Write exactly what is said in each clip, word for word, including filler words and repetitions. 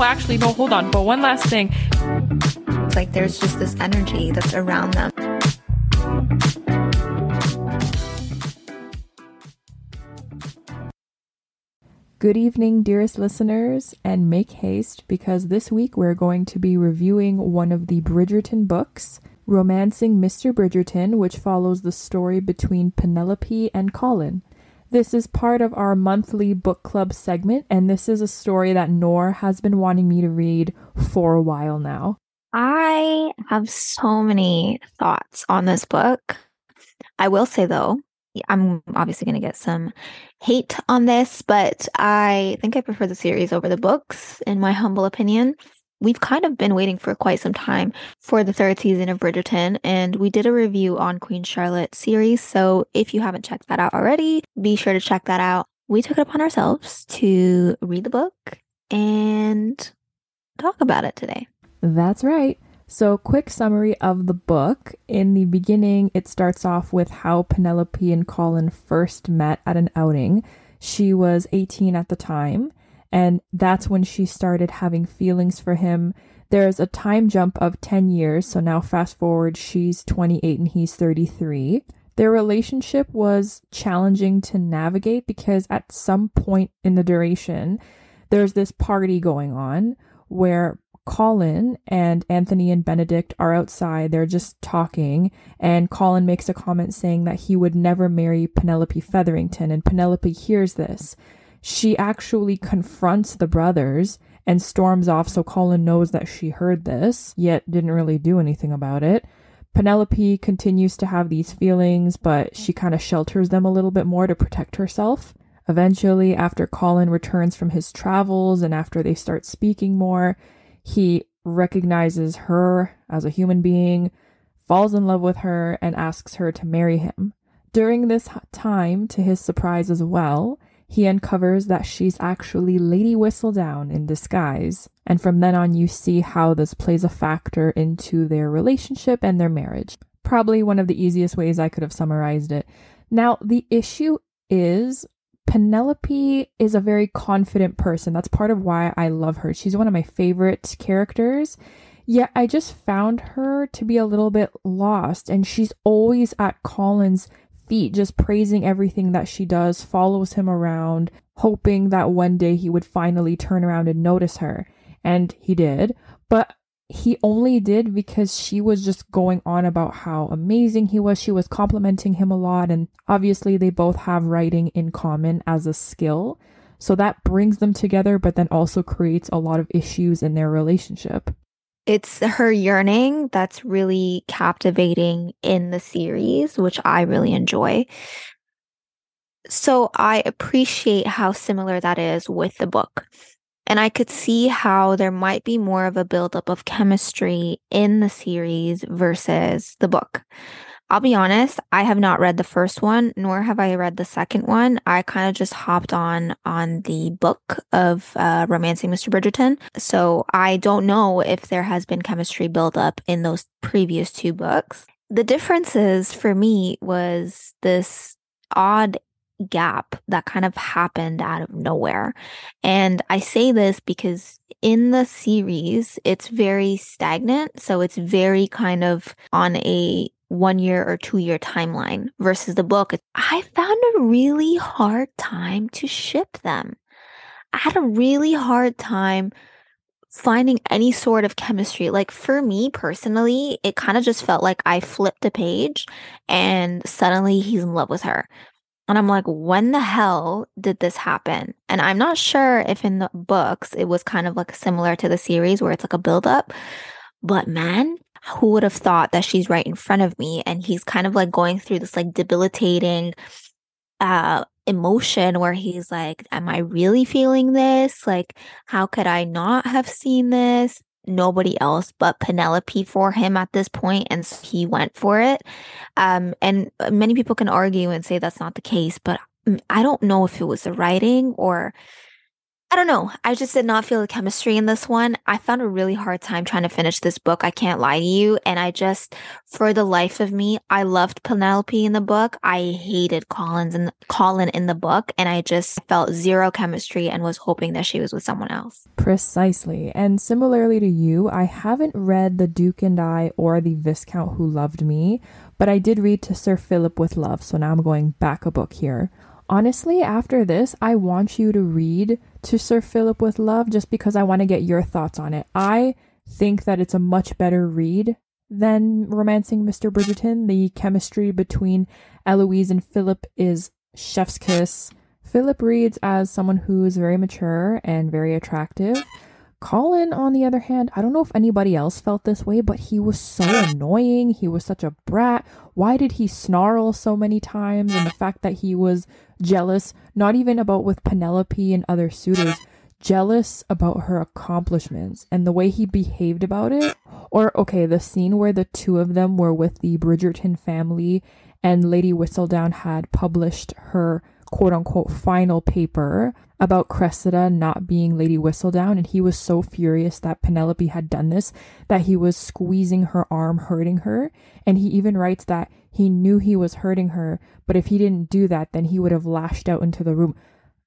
oh, actually, no, hold on. But one last thing. It's like there's just this energy that's around them. Good evening, dearest listeners, and make haste because this week we're going to be reviewing one of the Bridgerton books, Romancing Mister Bridgerton, which follows the story between Penelope and Colin. This is part of our monthly book club segment, and this is a story that Noor has been wanting me to read for a while now. I have so many thoughts on this book. I will say, though, I'm obviously going to get some hate on this, but I think I prefer the series over the books, in my humble opinion. We've kind of been waiting for quite some time for the third season of Bridgerton, and we did a review on Queen Charlotte series, so if you haven't checked that out already, be sure to check that out. We took it upon ourselves to read the book and talk about it today. That's right. So, quick summary of the book. In the beginning, it starts off with how Penelope and Colin first met at an outing. She was eighteen at the time, and that's when she started having feelings for him. There's a time jump of ten years, so now fast forward, she's twenty-eight and he's thirty-three. Their relationship was challenging to navigate because at some point in the duration, there's this party going on where Colin and Anthony and Benedict are outside. They're just talking, and Colin makes a comment saying that he would never marry Penelope Featherington, and Penelope hears this. She actually confronts the brothers and storms off, so Colin knows that she heard this, yet didn't really do anything about it. Penelope continues to have these feelings, but she kind of shelters them a little bit more to protect herself. Eventually, after Colin returns from his travels and after they start speaking more, he recognizes her as a human being, falls in love with her, and asks her to marry him. During this time, to his surprise as well, he uncovers that she's actually Lady Whistledown in disguise. And from then on, you see how this plays a factor into their relationship and their marriage. Probably one of the easiest ways I could have summarized it. Now, the issue is, Penelope is a very confident person. That's part of why I love her. She's one of my favorite characters. Yet I just found her to be a little bit lost. And she's always at Colin's feet, just praising everything that she does, follows him around, hoping that one day he would finally turn around and notice her. And he did. But he only did because she was just going on about how amazing he was. She was complimenting him a lot. And obviously they both have writing in common as a skill. So that brings them together, but then also creates a lot of issues in their relationship. It's her yearning that's really captivating in the series, which I really enjoy. So I appreciate how similar that is with the book. And I could see how there might be more of a buildup of chemistry in the series versus the book. I'll be honest, I have not read the first one, nor have I read the second one. I kind of just hopped on on the book of uh, Romancing Mister Bridgerton. So I don't know if there has been chemistry buildup in those previous two books. The differences for me was this odd gap that kind of happened out of nowhere. And I say this because in the series, it's very stagnant. So it's very kind of on a one year or two year timeline versus the book. I found a really hard time to ship them. I had a really hard time finding any sort of chemistry. Like for me personally, it kind of just felt like I flipped a page and suddenly he's in love with her. And I'm like, when the hell did this happen? And I'm not sure if in the books it was kind of like similar to the series where it's like a buildup. But man, who would have thought that she's right in front of me and he's kind of like going through this like debilitating uh, emotion where he's like, am I really feeling this? Like, how could I not have seen this? Nobody else but Penelope for him at this point, and so he went for it. Um, and many people can argue and say that's not the case, but I don't know if it was the writing or I don't know. I just did not feel the chemistry in this one. I found a really hard time trying to finish this book. I can't lie to you. And I just, for the life of me, I loved Penelope in the book. I hated Colin's and Colin in the book. And I just felt zero chemistry and was hoping that she was with someone else. Precisely. And similarly to you, I haven't read The Duke and I or The Viscount Who Loved Me, but I did read To Sir Philip With Love. So now I'm going back a book here. Honestly, after this, I want you to read To Sir Philip With Love just because I want to get your thoughts on it. I think that it's a much better read than Romancing Mister Bridgerton. The chemistry between Eloise and Philip is chef's kiss. Philip reads as someone who is very mature and very attractive. Colin, on the other hand, I don't know if anybody else felt this way, but he was so annoying. He was such a brat. Why did he snarl so many times? And the fact that he was jealous, not even about with Penelope and other suitors, jealous about her accomplishments and the way he behaved about it. Or, okay, the scene where the two of them were with the Bridgerton family and Lady Whistledown had published her quote-unquote final paper about Cressida not being Lady Whistledown, and he was so furious that Penelope had done this that he was squeezing her arm, hurting her, and he even writes that he knew he was hurting her, but if he didn't do that then he would have lashed out into the room.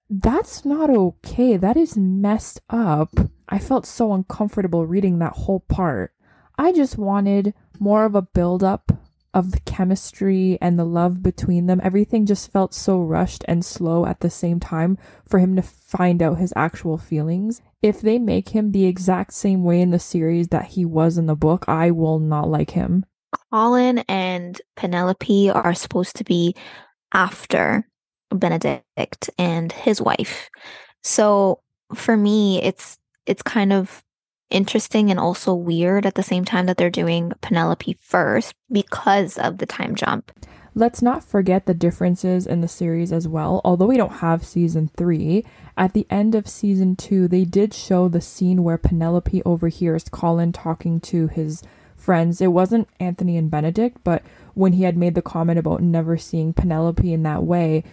That's not okay. That is messed up. I felt so uncomfortable reading that whole part. I just wanted more of a build-up of the chemistry and the love between them. Everything just felt so rushed and slow at the same time for him to find out his actual feelings. If they make him the exact same way in the series that he was in the book, I will not like him. Colin and Penelope are supposed to be after Benedict and his wife. So for me, it's it's kind of interesting and also weird at the same time that they're doing Penelope first because of the time jump. Let's not forget the differences in the series as well. Although we don't have season three, at the end of season two, they did show the scene where Penelope overhears Colin talking to his friends. It wasn't Anthony and Benedict, but when he had made the comment about never seeing Penelope in that way,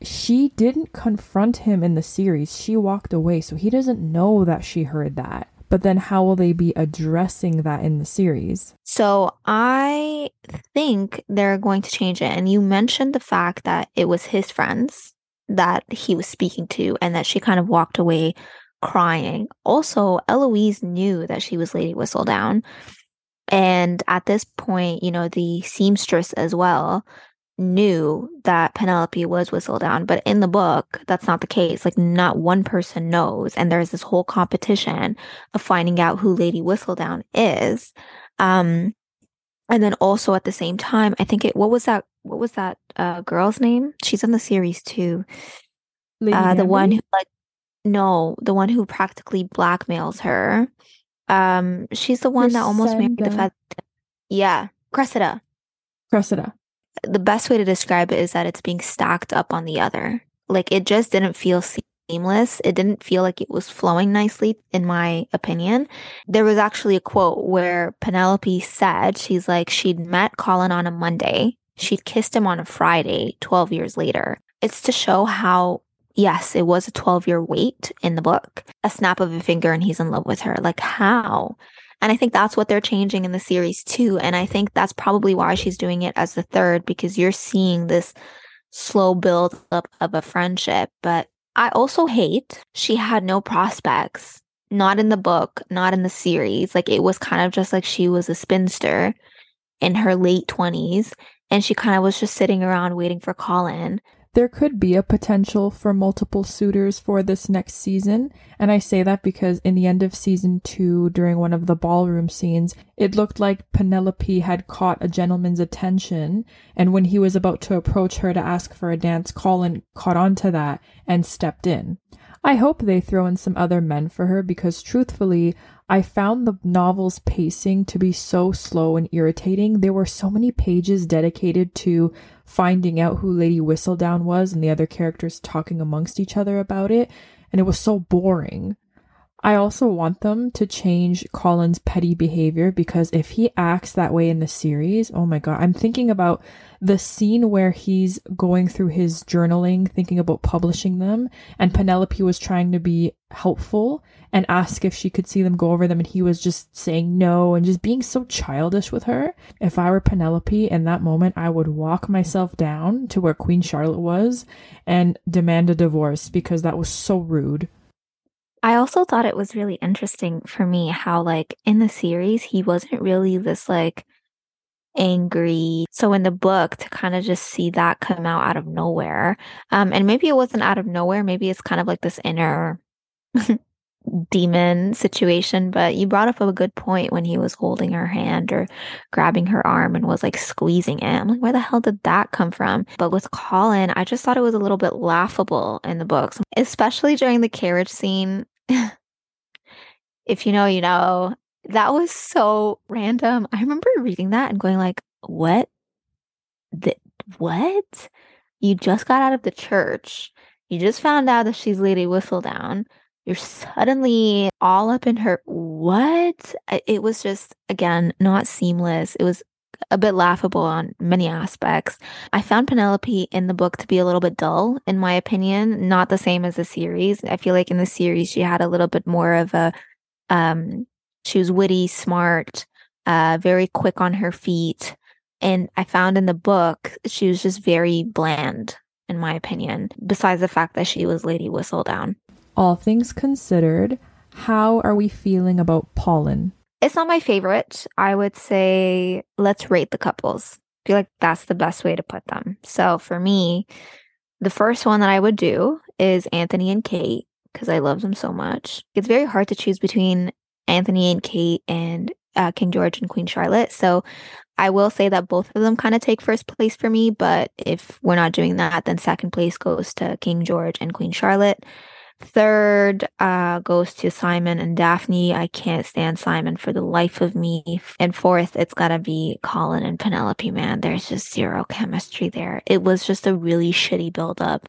she didn't confront him in the series. She walked away, so he doesn't know that she heard that. But then how will they be addressing that in the series? So I think they're going to change it. And you mentioned the fact that it was his friends that he was speaking to and that she kind of walked away crying. Also, Eloise knew that she was Lady Whistledown. And at this point, you know, the seamstress as well knew that Penelope was Whistledown, but in the book that's not the case. Like, not one person knows, and there's this whole competition of finding out who Lady Whistledown is. Um and then also at the same time, I think it what was that what was that uh girl's name? She's in the series too. Lady uh the Emily? one who like no the one who practically blackmails her. Um she's the one Cressida. that almost married the feather yeah Cressida Cressida The best way to describe it is that it's being stacked up on the other. Like, it just didn't feel seamless. It didn't feel like it was flowing nicely, in my opinion. There was actually a quote where Penelope said, she's like, she'd met Colin on a Monday. She'd kissed him on a Friday, twelve years later. It's to show how, yes, it was a twelve-year wait in the book. A snap of a finger and he's in love with her. Like, how? And I think that's what they're changing in the series too. And I think that's probably why she's doing it as the third, because you're seeing this slow build up of a friendship. But I also hate she had no prospects, not in the book, not in the series. Like, it was kind of just like she was a spinster in her late twenties and she kind of was just sitting around waiting for Colin. There could be a potential for multiple suitors for this next season, and I say that because in the end of season two, during one of the ballroom scenes, it looked like Penelope had caught a gentleman's attention, and when he was about to approach her to ask for a dance, Colin caught on to that and stepped in. I hope they throw in some other men for her, because truthfully, I found the novel's pacing to be so slow and irritating. There were so many pages dedicated to finding out who Lady Whistledown was and the other characters talking amongst each other about it, and it was so boring. I also want them to change Colin's petty behavior, because if he acts that way in the series, oh my god, I'm thinking about the scene where he's going through his journaling, thinking about publishing them, and Penelope was trying to be helpful and ask if she could see them, go over them, and he was just saying no and just being so childish with her. If I were Penelope in that moment, I would walk myself down to where Queen Charlotte was and demand a divorce, because that was so rude. I also thought it was really interesting for me how, like, in the series, he wasn't really this, like, angry. So in the book, to kind of just see that come out out of nowhere, um, and maybe it wasn't out of nowhere. Maybe it's kind of like this inner demon situation. But you brought up a good point when he was holding her hand or grabbing her arm and was, like, squeezing it. I'm like, where the hell did that come from? But with Colin, I just thought it was a little bit laughable in the books, especially during the carriage scene. If you know, you know. That was so random. I remember reading that and going like, what? The, what? You just got out of the church. You just found out that she's Lady Whistledown. You're suddenly all up in her. What? It was just, again, not seamless. It was a bit laughable on many aspects. I found Penelope in the book to be a little bit dull, in my opinion. Not the same as the series. I feel like in the series, she had a little bit more of a... um. She was witty, smart, uh, very quick on her feet. And I found in the book, she was just very bland, in my opinion, besides the fact that she was Lady Whistledown. All things considered, how are we feeling about Colin? It's not my favorite. I would say let's rate the couples. I feel like that's the best way to put them. So for me, the first one that I would do is Anthony and Kate, because I love them so much. It's very hard to choose between Anthony and Kate and uh, King George and Queen Charlotte. So I will say that both of them kind of take first place for me. But if we're not doing that, then second place goes to King George and Queen Charlotte. Third uh, goes to Simon and Daphne. I can't stand Simon for the life of me. And fourth, it's got to be Colin and Penelope, man. There's just zero chemistry there. It was just a really shitty buildup.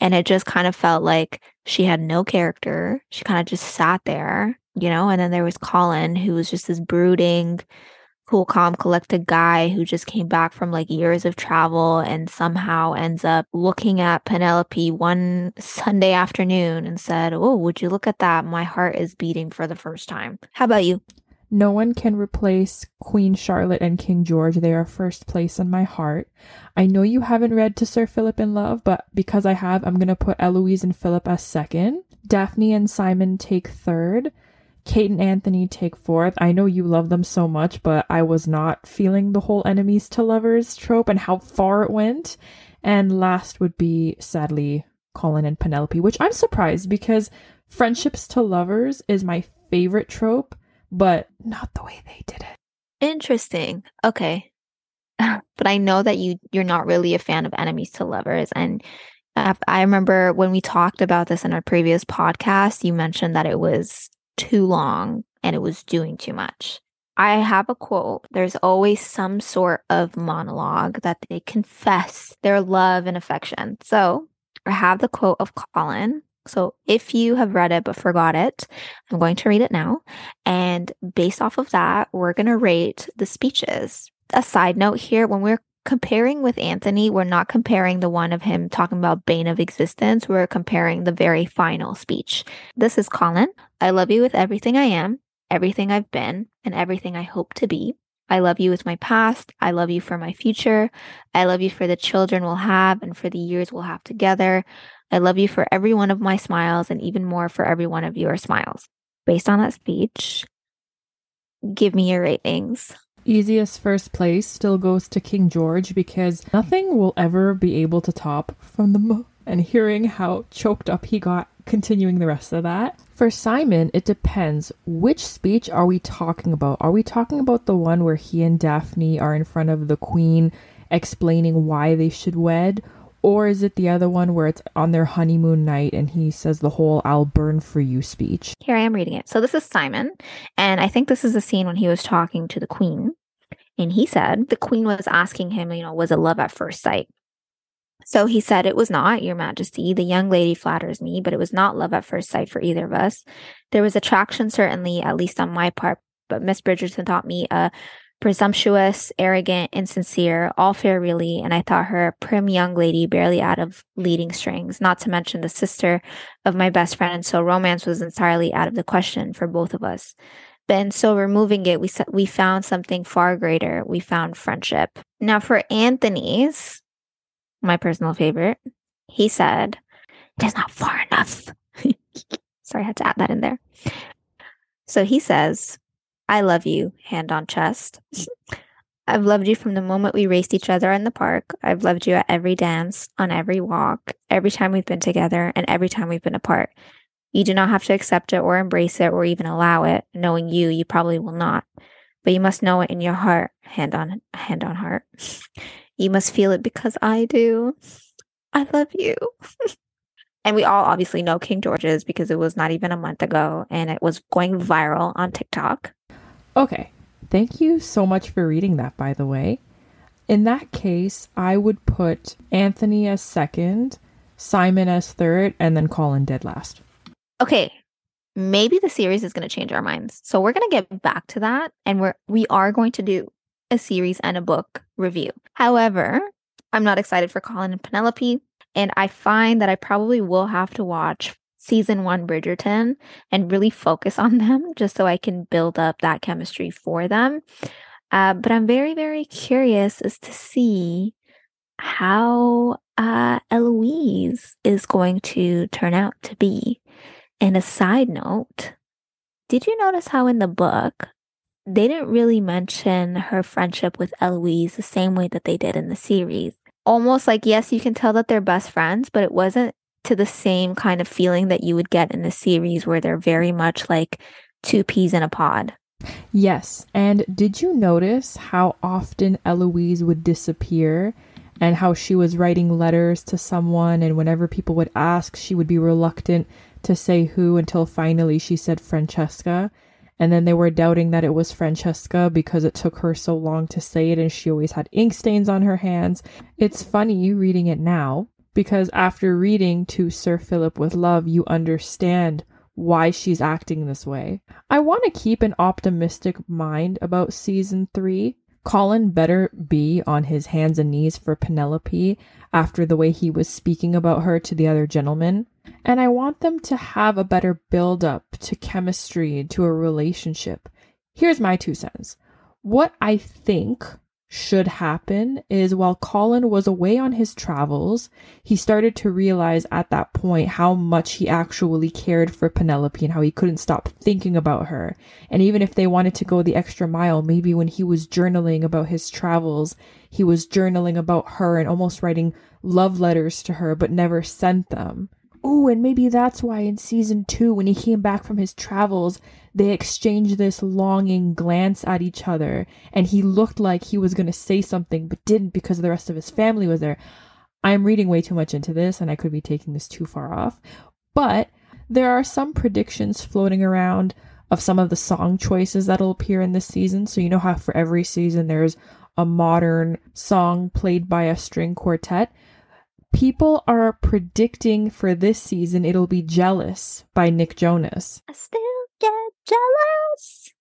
And it just kind of felt like she had no character. She kind of just sat there. You know, and then there was Colin, who was just this brooding, cool, calm, collected guy who just came back from like years of travel and somehow ends up looking at Penelope one Sunday afternoon and said, oh, would you look at that? My heart is beating for the first time. How about you? No one can replace Queen Charlotte and King George. They are first place in my heart. I know you haven't read To Sir Philip in Love, but because I have, I'm going to put Eloise and Philip as second. Daphne and Simon take third. Kate and Anthony take fourth. I know you love them so much, but I was not feeling the whole enemies to lovers trope and how far it went. And last would be, sadly, Colin and Penelope, which I'm surprised because friendships to lovers is my favorite trope, but not the way they did it. Interesting. Okay. But I know that you, you're not really a fan of enemies to lovers, and I remember when we talked about this in our previous podcast, you mentioned that it was too long and it was doing too much. I have a quote. There's always some sort of monologue that they confess their love and affection. So I have the quote of Colin. So if you have read it but forgot it, I'm going to read it now. And based off of that, we're going to rate the speeches. A side note here, when we're comparing with Anthony, we're not comparing the one of him talking about bane of existence. We're comparing the very final speech. This is Colin. I love you with everything I am, everything I've been, and everything I hope to be. I love you with my past. I love you for my future. I love you for the children we'll have and for the years we'll have together. I love you for every one of my smiles and even more for every one of your smiles. Based on that speech, give me your ratings. Easiest first place still goes to King George, because nothing will ever be able to top from the mo- and hearing how choked up he got continuing the rest of that. For Simon, it depends. Which speech are we talking about? Are we talking about the one where he and Daphne are in front of the queen explaining why they should wed? Or is it the other one where it's on their honeymoon night and he says the whole I'll burn for you speech? Here I am reading it. So this is Simon. And I think this is the scene when he was talking to the queen. And he said, the queen was asking him, you know, was it love at first sight? So he said, "It was not, Your Majesty. The young lady flatters me, but it was not love at first sight for either of us. There was attraction, certainly, at least on my part, but Miss Bridgerton taught me a presumptuous, arrogant, insincere, all fair really, and I thought her a prim young lady barely out of leading strings, not to mention the sister of my best friend, and so romance was entirely out of the question for both of us. But in so removing it, we we found something far greater. We found friendship." Now for Anthony's, my personal favorite, he said, "It is not far enough." Sorry, I had to add that in there. So he says, "I love you, hand on chest. I've loved you from the moment we raced each other in the park. I've loved you at every dance, on every walk, every time we've been together, and every time we've been apart. You do not have to accept it or embrace it or even allow it. Knowing you, you probably will not. But you must know it in your heart, hand on hand on heart. You must feel it because I do. I love you." And we all obviously know King George's because it was not even a month ago and it was going viral on TikTok. Okay. Thank you so much for reading that, by the way. In that case, I would put Anthony as second, Simon as third, and then Colin dead last. Okay. Maybe the series is going to change our minds. So we're going to get back to that. And we're, we are going to do a series and a book review. However, I'm not excited for Colin and Penelope. And I find that I probably will have to watch season one Bridgerton and really focus on them just so I can build up that chemistry for them. Uh, but I'm very, very curious as to see how uh, Eloise is going to turn out to be. And a side note, did you notice how in the book, they didn't really mention her friendship with Eloise the same way that they did in the series? Almost like, yes, you can tell that they're best friends, but it wasn't to the same kind of feeling that you would get in the series where they're very much like two peas in a pod. Yes. And did you notice how often Eloise would disappear and how she was writing letters to someone? And whenever people would ask, she would be reluctant to say who until finally she said Francesca. And then they were doubting that it was Francesca because it took her so long to say it and she always had ink stains on her hands. It's funny reading it now because after reading To Sir Philip With Love, you understand why she's acting this way. I want to keep an optimistic mind about season three. Colin better be on his hands and knees for Penelope after the way he was speaking about her to the other gentleman. And I want them to have a better build-up to chemistry, to a relationship. Here's my two cents. What I think should happen is while Colin was away on his travels, he started to realize at that point how much he actually cared for Penelope and how he couldn't stop thinking about her. And even if they wanted to go the extra mile, maybe when he was journaling about his travels, he was journaling about her and almost writing love letters to her, but never sent them. Ooh, and maybe that's why in season two, when he came back from his travels, they exchanged this longing glance at each other. And he looked like he was going to say something, but didn't because the rest of his family was there. I'm reading way too much into this, and I could be taking this too far off. But there are some predictions floating around of some of the song choices that'll appear in this season. So you know how for every season, there's a modern song played by a string quartet. People are predicting for this season it'll be Jealous by Nick Jonas. I still get jealous.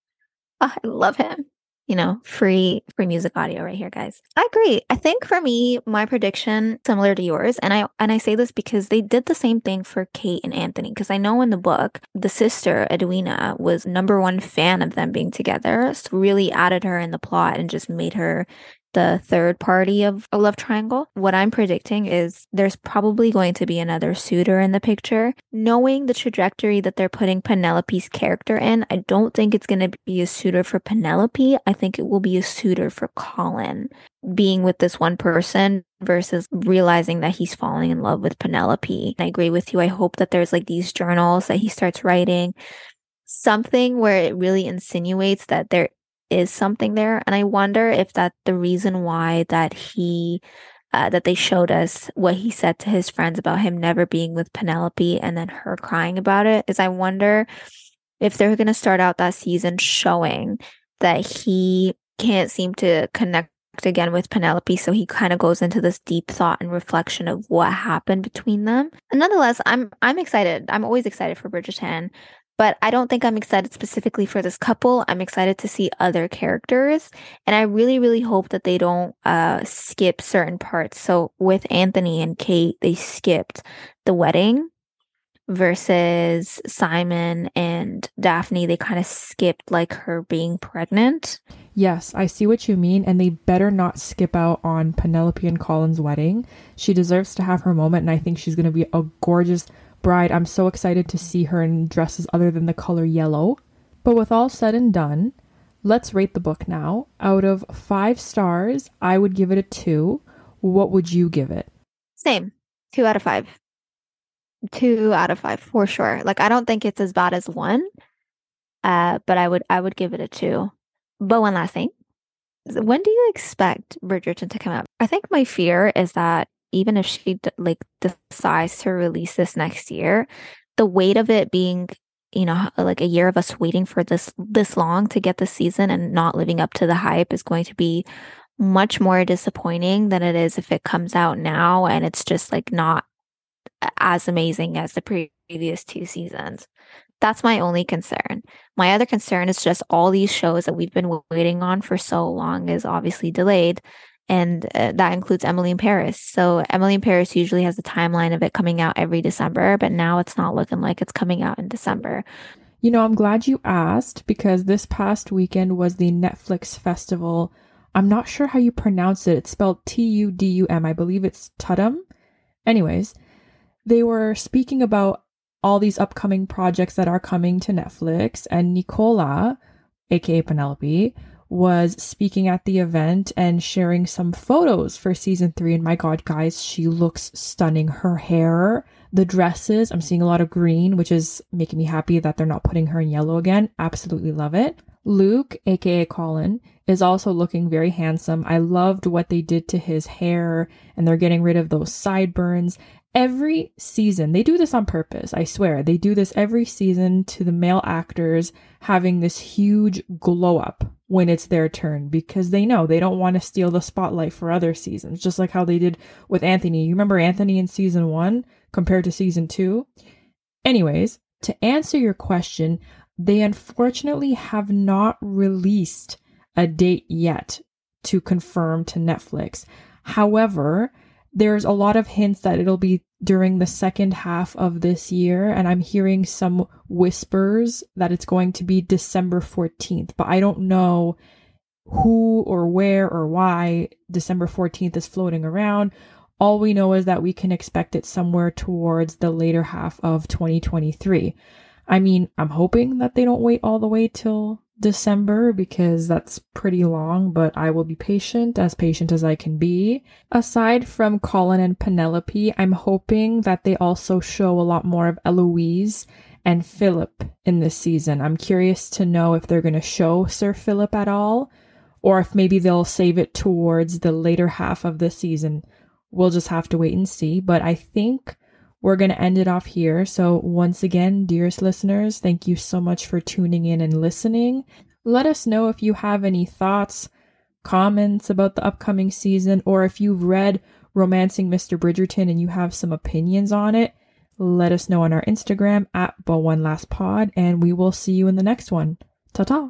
Oh, I love him. You know, free free music audio right here, guys. I agree. I think for me, my prediction similar to yours, and I and I say this because they did the same thing for Kate and Anthony. Because I know in the book, the sister Edwina was number one fan of them being together. So really added her in the plot and just made her the third party of a love triangle. What I'm predicting is there's probably going to be another suitor in the picture. Knowing the trajectory that they're putting Penelope's character in, I don't think it's going to be a suitor for Penelope. I think it will be a suitor for Colin. Being with this one person versus realizing that he's falling in love with Penelope. I agree with you. I hope that there's like these journals that he starts writing. Something where it really insinuates that there is something there, and I wonder if that's the reason why that he uh, that they showed us what he said to his friends about him never being with Penelope and then her crying about it is I wonder if they're going to start out that season showing that he can't seem to connect again with Penelope, so he kind of goes into this deep thought and reflection of what happened between them. And nonetheless, I'm I'm excited. I'm always excited for Bridgerton, but I don't think I'm excited specifically for this couple. I'm excited to see other characters, and I really, really hope that they don't uh, skip certain parts. So with Anthony and Kate, they skipped the wedding, versus Simon and Daphne, they kind of skipped like her being pregnant. Yes, I see what you mean, and they better not skip out on Penelope and Colin's wedding. She deserves to have her moment, and I think she's going to be a gorgeous bride. I'm so excited to see her in dresses other than the color yellow. But with all said and done, let's rate the book now. Out of five stars, I would give it a two. What would you give it? Same. Two out of five. Two out of five for sure. Like, I don't think it's as bad as one, uh, but I would I would give it a two. But one last thing, when do you expect Bridgerton to come out? I think my fear is that even if she like decides to release this next year, the weight of it being, you know, like a year of us waiting for this this long to get the season and not living up to the hype is going to be much more disappointing than it is if it comes out now and it's just like not as amazing as the previous two seasons. That's my only concern. My other concern is just all these shows that we've been waiting on for so long is obviously delayed, and uh, that includes Emily in Paris. So Emily in Paris usually has a timeline of it coming out every December, but now it's not looking like it's coming out in December. You know, I'm glad you asked, because this past weekend was the Netflix festival. I'm not sure how you pronounce it. It's spelled T U D U M. I believe it's Tudum. Anyways, they were speaking about all these upcoming projects that are coming to Netflix, and Nicola, aka Penelope, was speaking at the event and sharing some photos for season three. And my God, guys, she looks stunning. Her hair, the dresses, I'm seeing a lot of green, which is making me happy that they're not putting her in yellow again. Absolutely love it. Luke, aka Colin, is also looking very handsome. I loved what they did to his hair, and they're getting rid of those sideburns. Every season, they do this on purpose, I swear. They do this every season to the male actors having this huge glow up when it's their turn, because they know they don't want to steal the spotlight for other seasons, just like how they did with Anthony. You remember Anthony in season one compared to season two? Anyways, to answer your question, they unfortunately have not released a date yet to confirm to Netflix. However, there's a lot of hints that it'll be during the second half of this year, and I'm hearing some whispers that it's going to be December fourteenth, but I don't know who or where or why December fourteenth is floating around. All we know is that we can expect it somewhere towards the later half of twenty twenty-three. I mean, I'm hoping that they don't wait all the way till December, because that's pretty long, but I will be patient, as patient as I can be. Aside from Colin and Penelope, I'm hoping that they also show a lot more of Eloise and Philip in this season. I'm curious to know if they're going to show Sir Philip at all, or if maybe they'll save it towards the later half of the season. We'll just have to wait and see, but I think we're going to end it off here. So once again, dearest listeners, thank you so much for tuning in and listening. Let us know if you have any thoughts, comments about the upcoming season, or if you've read Romancing Mister Bridgerton and you have some opinions on it. Let us know on our Instagram at butonelastpod, and we will see you in the next one. Ta-ta!